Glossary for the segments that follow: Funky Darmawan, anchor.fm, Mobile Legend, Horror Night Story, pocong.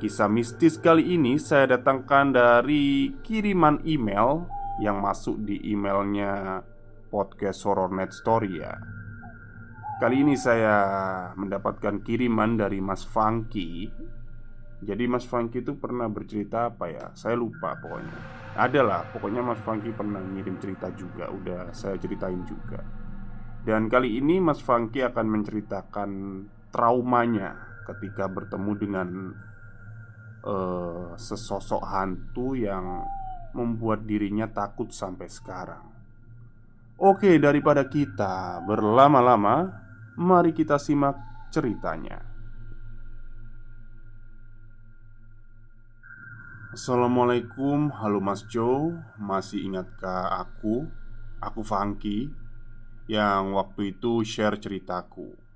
Kisah mistis kali ini saya datangkan dari kiriman email yang masuk di emailnya podcast Horror Night Story ya. Kali ini saya mendapatkan kiriman dari Mas Funky. Jadi Mas Funky itu pernah bercerita apa ya? Saya lupa pokoknya. Adalah, pokoknya Mas Funky pernah ngirim cerita juga, udah saya ceritain juga. Dan kali ini Mas Funky akan menceritakan traumanya ketika bertemu dengan sesosok hantu yang membuat dirinya takut sampai sekarang. Oke, daripada kita berlama-lama, mari kita simak ceritanya. Assalamualaikum, halo Mas Joe. Masih ingatkah aku? Aku Funky yang waktu itu share ceritaku.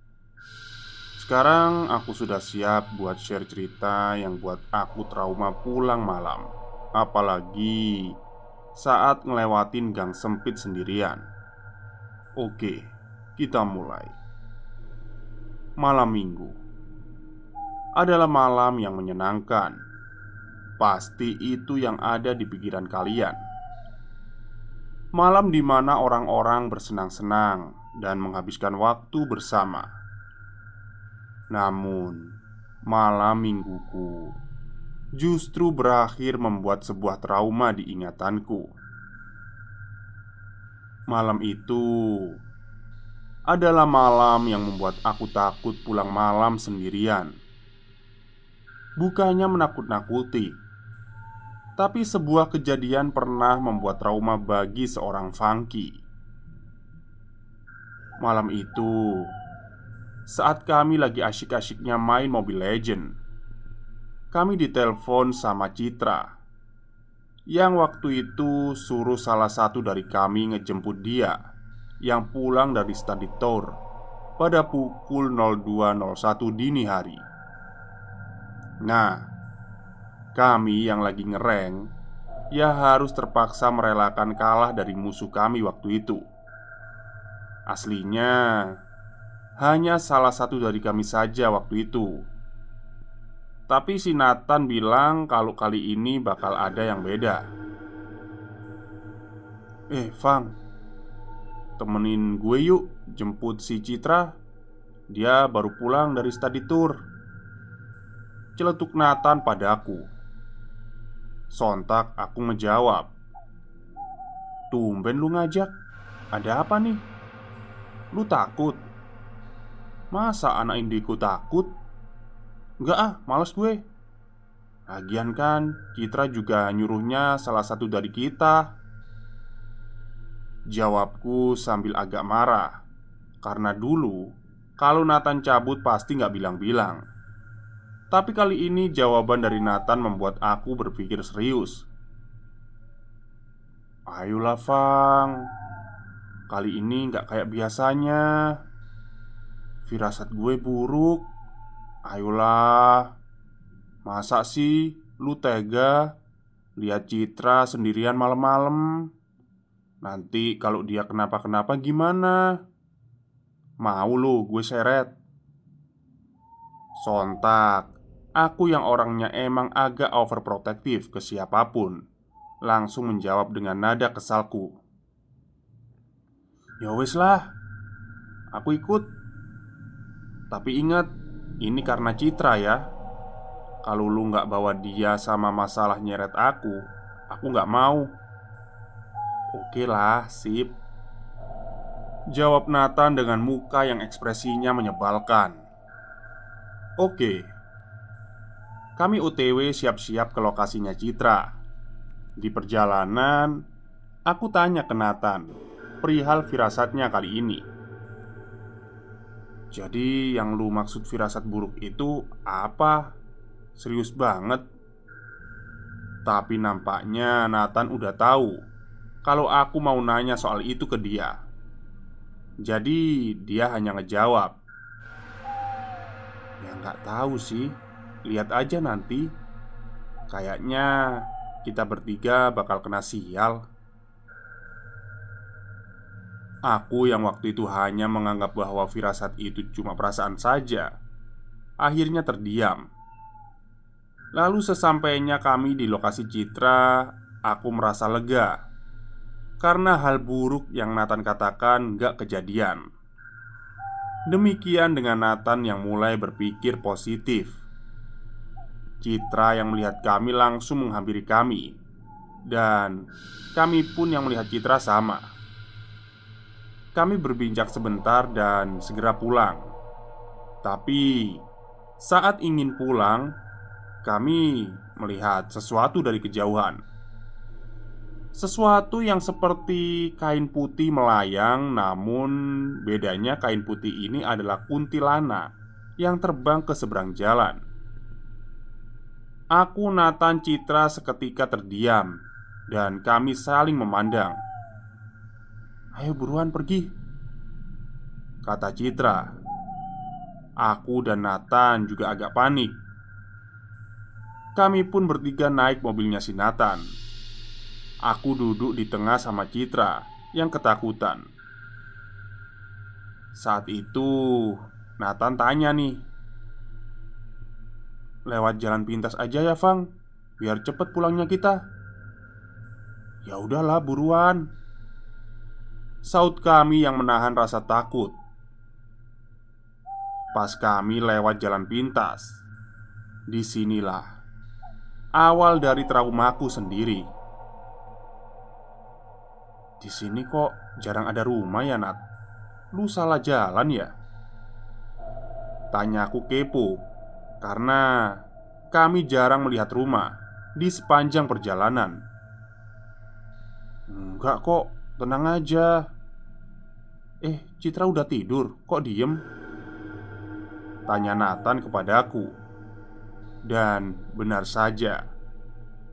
Sekarang aku sudah siap buat share cerita yang buat aku trauma pulang malam. Apalagi saat ngelewatin gang sempit sendirian. Oke, kita mulai. Malam minggu adalah malam yang menyenangkan. Pasti itu yang ada di pikiran kalian. Malam di mana orang-orang bersenang-senang dan menghabiskan waktu bersama. Namun, malam mingguku justru berakhir membuat sebuah trauma di ingatanku. Malam itu adalah malam yang membuat aku takut pulang malam sendirian. Bukannya menakut-nakuti, tapi sebuah kejadian pernah membuat trauma bagi seorang Funky. Malam itu, saat kami lagi asyik-asyiknya main Mobile Legend, kami ditelepon sama Citra, yang waktu itu suruh salah satu dari kami ngejemput dia yang pulang dari study tour pada pukul 02.01 dini hari. Nah, kami yang lagi ngereng ya harus terpaksa merelakan kalah dari musuh kami waktu itu. Aslinya hanya salah satu dari kami saja waktu itu. Tapi si Nathan bilang kalau kali ini bakal ada yang beda. Fang, temenin gue yuk jemput si Citra. Dia baru pulang dari study tour, celetuk Nathan padaku. Sontak aku ngejawab, tumben lu ngajak, ada apa nih? Lu takut? Masa anak indiku takut? Enggak ah, males gue. Lagian kan Citra juga nyuruhnya salah satu dari kita, jawabku sambil agak marah. Karena dulu kalau Nathan cabut pasti gak bilang-bilang. Tapi kali ini jawaban dari Nathan membuat aku berpikir serius. Ayolah Fang, Kali ini gak kayak biasanya. Firasat gue buruk. Ayolah, masa sih lu tega lihat Citra sendirian malam-malam? Nanti kalau dia kenapa-kenapa gimana? Mau lu gue seret? Sontak, aku yang orangnya emang agak overprotective ke siapapun, langsung menjawab dengan nada kesalku. Ya wes lah, aku ikut. Tapi ingat, ini karena Citra ya. Kalau lu gak bawa dia sama masalah nyeret aku gak mau. Oke lah, sip, jawab Nathan dengan muka yang ekspresinya menyebalkan. Oke. Kami OTW siap-siap ke lokasinya Citra. Di perjalanan, aku tanya ke Nathan perihal firasatnya kali ini. Jadi yang lu maksud firasat buruk itu apa? Serius banget. Tapi nampaknya Nathan udah tahu kalau aku mau nanya soal itu ke dia. Jadi dia hanya ngejawab, ya nggak tahu sih, lihat aja nanti. Kayaknya kita bertiga bakal kena sial. Aku yang waktu itu hanya menganggap bahwa firasat itu cuma perasaan saja, akhirnya terdiam. Lalu sesampainya kami di lokasi Citra, aku merasa lega karena hal buruk yang Nathan katakan gak kejadian. Demikian dengan Nathan yang mulai berpikir positif. Citra yang melihat kami langsung menghampiri kami, dan kami pun yang melihat Citra sama. Kami berbincang sebentar dan segera pulang. Tapi saat ingin pulang, kami melihat sesuatu dari kejauhan. Sesuatu yang seperti kain putih melayang, namun bedanya kain putih ini adalah kuntilana yang terbang ke seberang jalan. Aku, Nathan, Citra seketika terdiam dan kami saling memandang. Ayo buruan pergi, kata Citra. Aku dan Nathan juga agak panik. Kami pun bertiga naik mobilnya si Nathan. Aku duduk di tengah sama Citra yang ketakutan. Saat itu Nathan tanya nih, lewat jalan pintas aja ya Fang, biar cepet pulangnya kita. Ya udahlah buruan, saut kami yang menahan rasa takut. Pas kami lewat jalan pintas, disinilah awal dari traumaku sendiri. Di sini kok jarang ada rumah ya Nat? Lu salah jalan ya? Tanya aku kepo, karena kami jarang melihat rumah di sepanjang perjalanan. Enggak kok, tenang aja. Citra udah tidur, kok diem? Tanya Nathan kepadaku. Dan benar saja,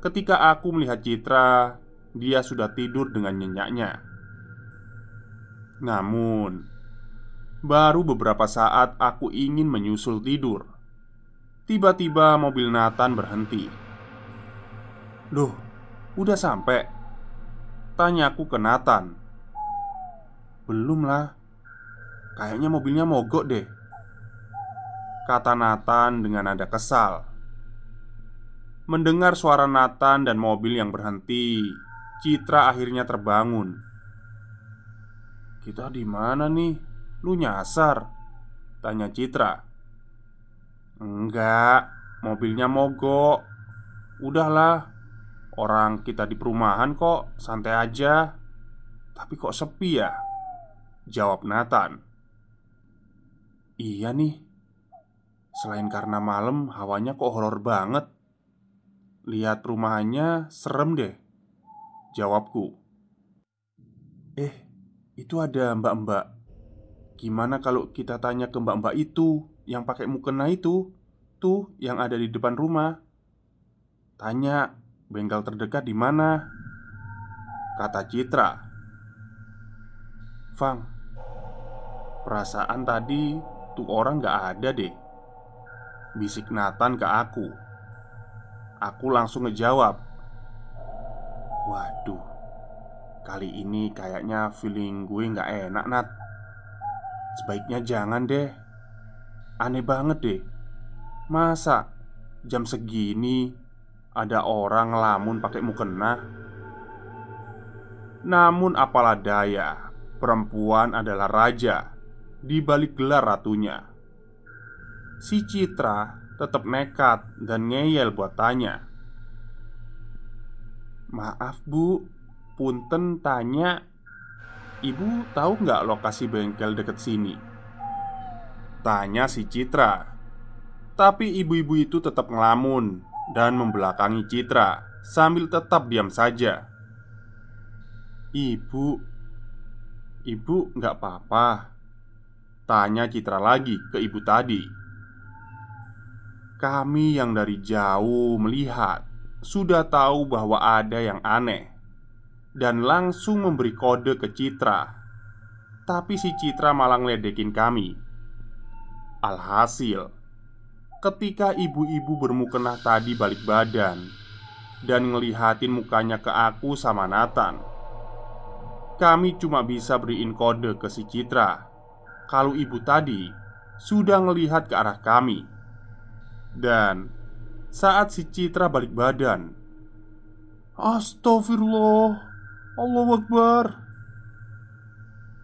ketika aku melihat Citra, dia sudah tidur dengan nyenyaknya. Namun baru beberapa saat aku ingin menyusul tidur, tiba-tiba mobil Nathan berhenti. Loh, udah sampai? Tanyaku ke Nathan. Belum lah, kayaknya mobilnya mogok deh, kata Nathan dengan nada kesal. Mendengar suara Nathan dan mobil yang berhenti, Citra akhirnya terbangun. Kita di mana nih? Lu nyasar? Tanya Citra. Enggak, mobilnya mogok. Udahlah, orang kita di perumahan kok, santai aja. Tapi kok sepi ya? Jawab Nathan. Iya nih, selain karena malam, hawanya kok horor banget. Lihat rumahnya serem deh, jawabku. Itu ada mbak-mbak. Gimana kalau kita tanya ke mbak-mbak itu yang pakai mukena itu? Tuh, yang ada di depan rumah. Tanya, bengkel terdekat di mana? Kata Citra. Fang, perasaan tadi tuh orang gak ada deh, bisik Nathan ke aku. Aku langsung ngejawab, waduh, kali ini kayaknya feeling gue gak enak, Nat. Sebaiknya jangan deh. Aneh banget deh, masa jam segini ada orang ngelamun pakai mukena. Namun apalah daya, perempuan adalah raja di balik gelar ratunya. Si Citra tetap nekat dan ngeyel buat tanya, maaf bu, punten tanya, ibu tahu nggak lokasi bengkel deket sini? Tanya si Citra. Tapi ibu-ibu itu tetap ngelamun dan membelakangi Citra sambil tetap diam saja. Ibu nggak apa-apa? Tanya Citra lagi ke ibu tadi. Kami yang dari jauh melihat sudah tahu bahwa ada yang aneh dan langsung memberi kode ke Citra. Tapi si Citra malah ngeledekin kami. Alhasil, ketika ibu-ibu bermukena tadi balik badan dan ngelihatin mukanya ke aku sama Nathan, kami cuma bisa beriin kode ke si Citra kalau ibu tadi sudah ngelihat ke arah kami. Dan saat si Citra balik badan, astagfirullah, Allahu Akbar,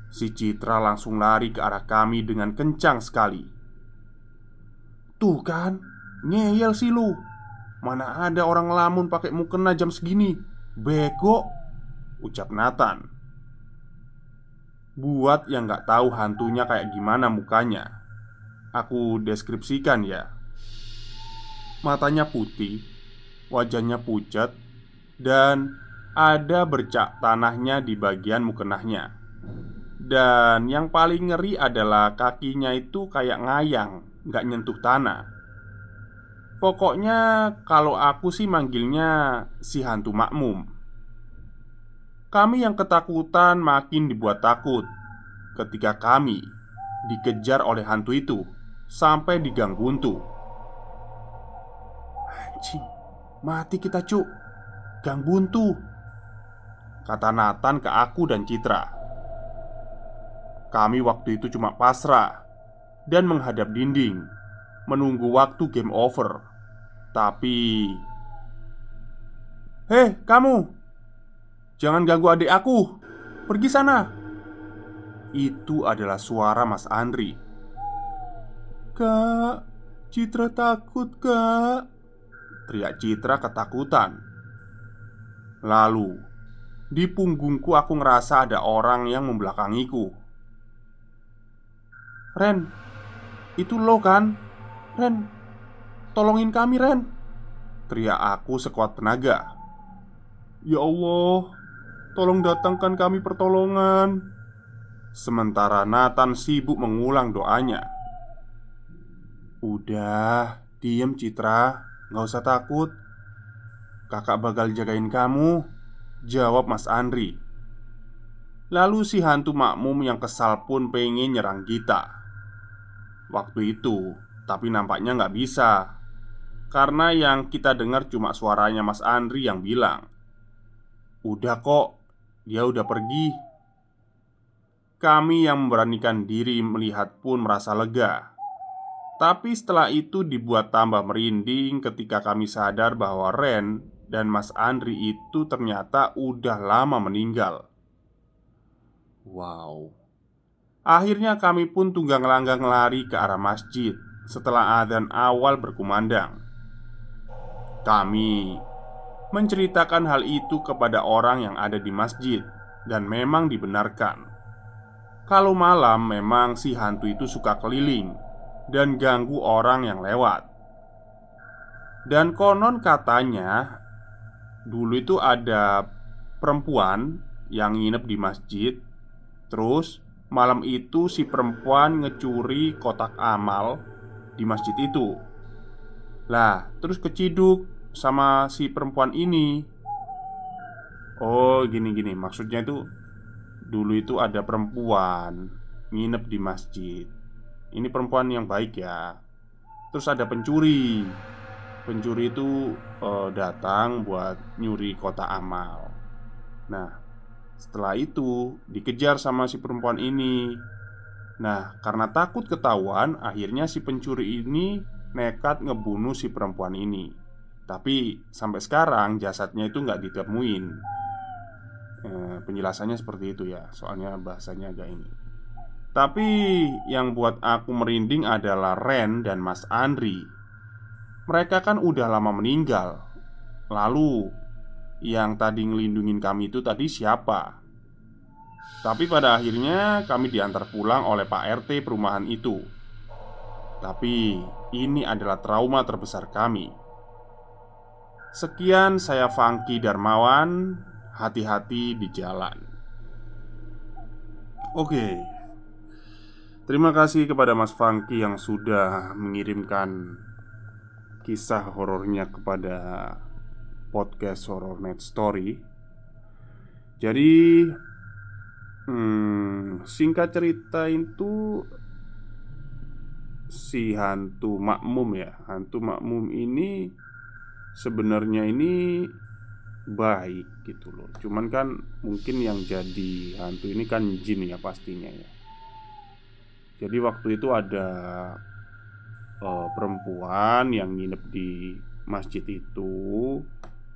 si Citra langsung lari ke arah kami dengan kencang sekali. Tuh kan, ngeyel sih lu, mana ada orang ngelamun pakai mukena jam segini, bego, ucap Nathan. Buat yang gak tahu hantunya kayak gimana mukanya, aku deskripsikan ya. Matanya putih, wajahnya pucat, dan ada bercak tanahnya di bagian mukenahnya. Dan yang paling ngeri adalah kakinya itu kayak ngayang, gak nyentuh tanah. Pokoknya kalau aku sih manggilnya si hantu makmum. Kami yang ketakutan makin dibuat takut ketika kami dikejar oleh hantu itu sampai di gang buntu. Anjing, mati kita cuk, gang buntu, kata Nathan ke aku dan Citra. Kami waktu itu cuma pasrah dan menghadap dinding, menunggu waktu game over. Tapi hei kamu, jangan ganggu adik aku, pergi sana. Itu adalah suara Mas Andri. Kak, Citra takut kak, teriak Citra ketakutan. Lalu di punggungku aku ngerasa ada orang yang membelakangiku. Ren, itu lo kan? Ren, tolongin kami Ren, teriak aku sekuat tenaga. Ya Allah, tolong datangkan kami pertolongan. Sementara Nathan sibuk mengulang doanya. Udah, diem Citra, nggak usah takut, kakak bakal jagain kamu, jawab Mas Andri. Lalu si hantu makmum yang kesal pun pengen nyerang kita waktu itu, tapi nampaknya nggak bisa, karena yang kita dengar cuma suaranya Mas Andri yang bilang, udah kok, dia udah pergi. Kami yang memberanikan diri melihat pun merasa lega. Tapi setelah itu dibuat tambah merinding ketika kami sadar bahwa Ren dan Mas Andri itu ternyata udah lama meninggal. Wow. Akhirnya kami pun tunggang-langgang lari ke arah masjid setelah adzan awal berkumandang. Kami menceritakan hal itu kepada orang yang ada di masjid, dan memang dibenarkan. Kalau malam memang si hantu itu suka keliling dan ganggu orang yang lewat. Dan konon katanya dulu itu ada perempuan yang nginep di masjid. Terus malam itu si perempuan ngecuri kotak amal di masjid itu. Lah terus keciduk sama si perempuan ini. Oh gini-gini, maksudnya itu dulu itu ada perempuan nginep di masjid. Ini perempuan yang baik ya. Terus ada pencuri. Pencuri itu datang buat nyuri kotak amal. Nah, setelah itu dikejar sama si perempuan ini. Nah, karena takut ketahuan, akhirnya si pencuri ini nekat ngebunuh si perempuan ini. Tapi sampai sekarang jasadnya itu nggak ditemuin. Penjelasannya seperti itu ya, soalnya bahasanya agak ini. Tapi yang buat aku merinding adalah Ren dan Mas Andri. Mereka kan udah lama meninggal. Lalu yang tadi ngelindungin kami itu tadi siapa? Tapi pada akhirnya kami diantar pulang oleh Pak RT perumahan itu. Tapi ini adalah trauma terbesar kami. Sekian, saya Funky Darmawan. Hati-hati di jalan. Oke. Terima kasih kepada Mas Funky yang sudah mengirimkan kisah horornya kepada podcast Horror Night Story. Jadi singkat cerita itu, si hantu makmum ya, hantu makmum ini sebenarnya ini baik gitu loh. Cuman kan mungkin yang jadi hantu ini kan jin ya pastinya ya. Jadi waktu itu ada perempuan yang nginep di masjid itu.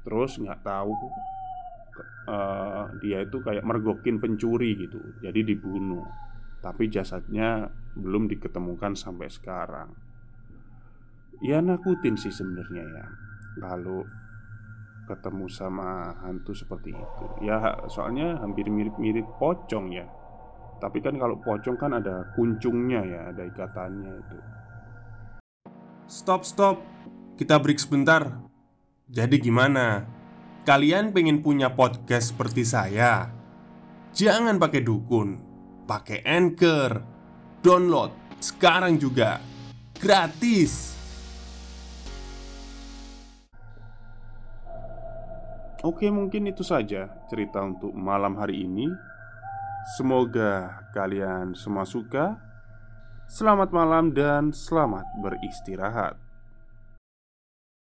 Terus gak tahu dia itu kayak mergokin pencuri gitu, jadi dibunuh. Tapi jasadnya belum diketemukan sampai sekarang. Ya nakutin sih sebenarnya ya, lalu ketemu sama hantu seperti itu. Ya soalnya hampir mirip-mirip pocong ya. Tapi kan kalau pocong kan ada kuncungnya ya, ada ikatannya itu. Stop, kita break sebentar. Jadi gimana? Kalian pengen punya podcast seperti saya? Jangan pakai dukun, pakai Anchor. Download sekarang juga, gratis. Oke, mungkin itu saja cerita untuk malam hari ini. Semoga kalian semua suka. Selamat malam dan selamat beristirahat.